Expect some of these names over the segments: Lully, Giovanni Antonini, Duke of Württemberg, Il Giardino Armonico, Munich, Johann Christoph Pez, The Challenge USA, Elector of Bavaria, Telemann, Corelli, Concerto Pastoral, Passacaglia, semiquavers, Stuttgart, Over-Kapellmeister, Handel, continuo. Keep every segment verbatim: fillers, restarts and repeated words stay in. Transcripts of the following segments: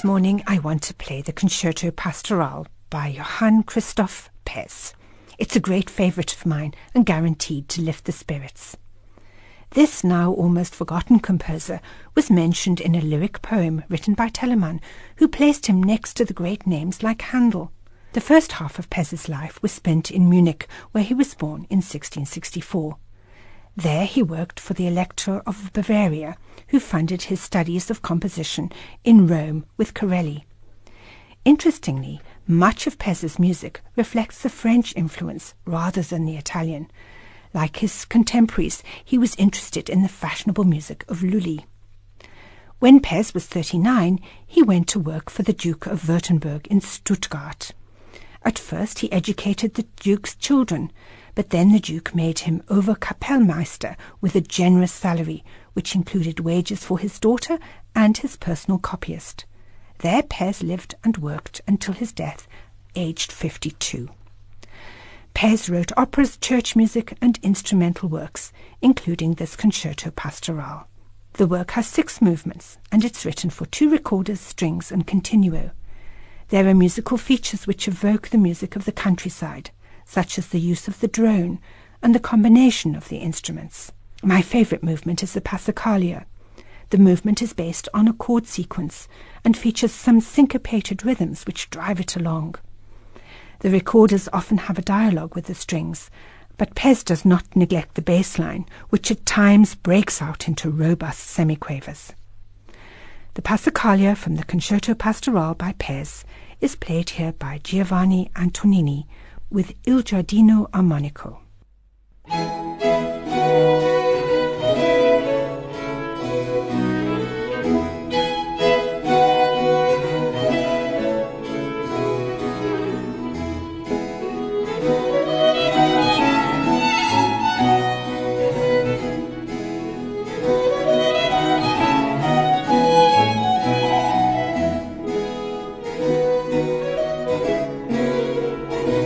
this morning I want to play the Concerto Pastoral by Johann Christoph Pez. It's a great favourite of mine and guaranteed to lift the spirits. This now almost forgotten composer was mentioned in a lyric poem written by Telemann, who placed him next to the great names like Handel. The first half of Pez's life was spent in Munich, where he was born in sixteen sixty-four. There he worked for the Elector of Bavaria, who funded his studies of composition in Rome with Corelli. Interestingly, much of Pez's music reflects the French influence rather than the Italian. Like his contemporaries, he was interested in the fashionable music of Lully. When Pez was thirty-nine, he went to work for the Duke of Württemberg in Stuttgart. At first he educated the Duke's children, but then the Duke made him Over-Kapellmeister with a generous salary, which included wages for his daughter and his personal copyist. There Pez lived and worked until his death, aged fifty-two. Pez wrote operas, church music, and instrumental works, including this Concerto Pastoral. The work has six movements, and it's written for two recorders, strings, and continuo. There are musical features which evoke the music of the countryside, such as the use of the drone and the combination of the instruments. My favorite movement is the Passacaglia. The movement is based on a chord sequence and features some syncopated rhythms which drive it along. The recorders often have a dialogue with the strings, but Pez does not neglect the bass line, which at times breaks out into robust semiquavers. The Passacaglia from the Concerto Pastoral by Pez is played here by Giovanni Antonini with Il Giardino Armonico. Thank you.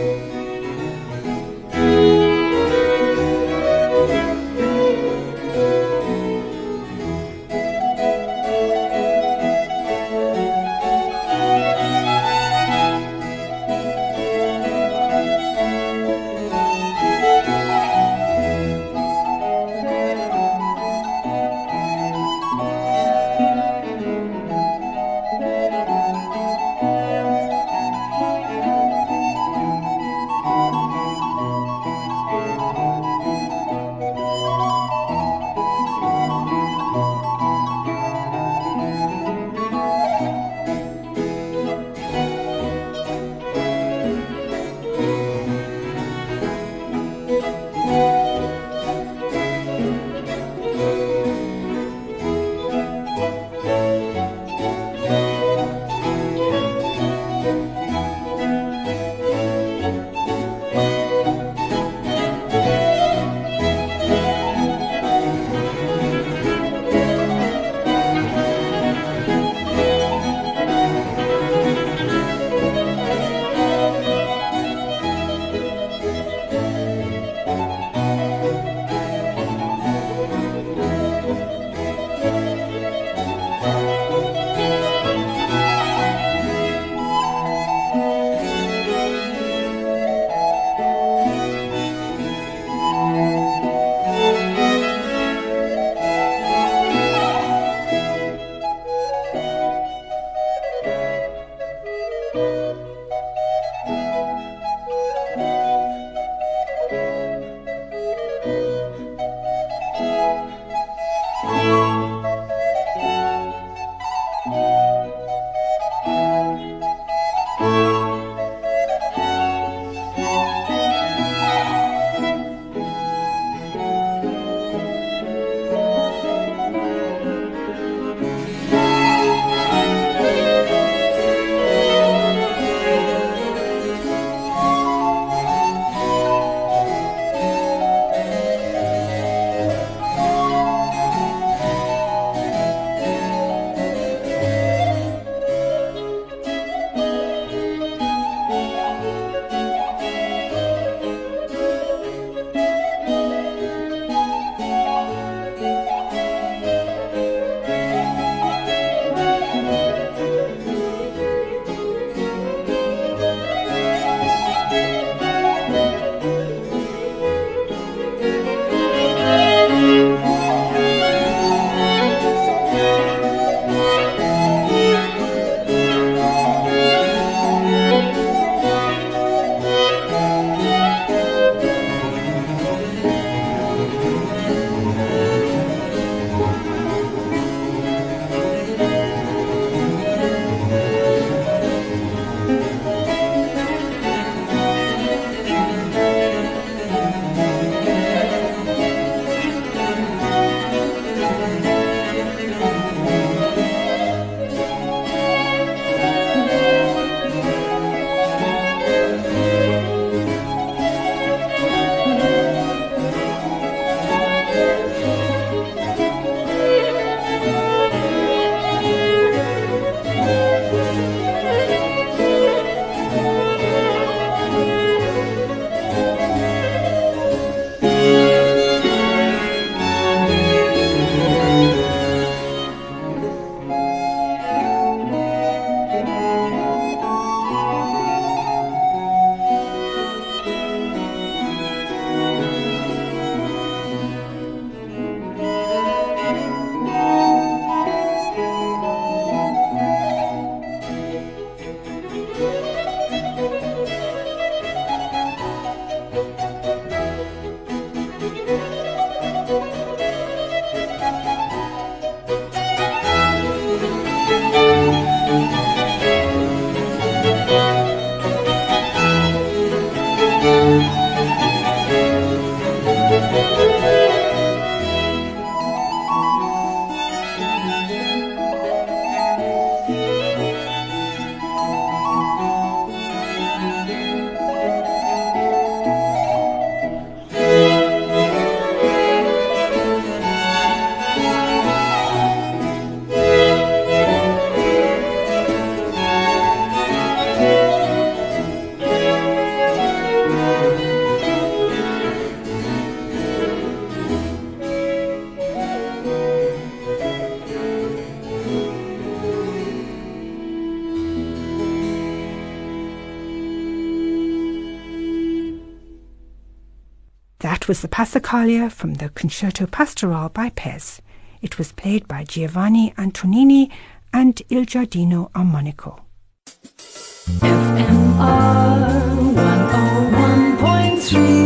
Was the Passacaglia from the Concerto Pastoral by Pez. It was played by Giovanni Antonini and Il Giardino Armonico. F M R one oh one point three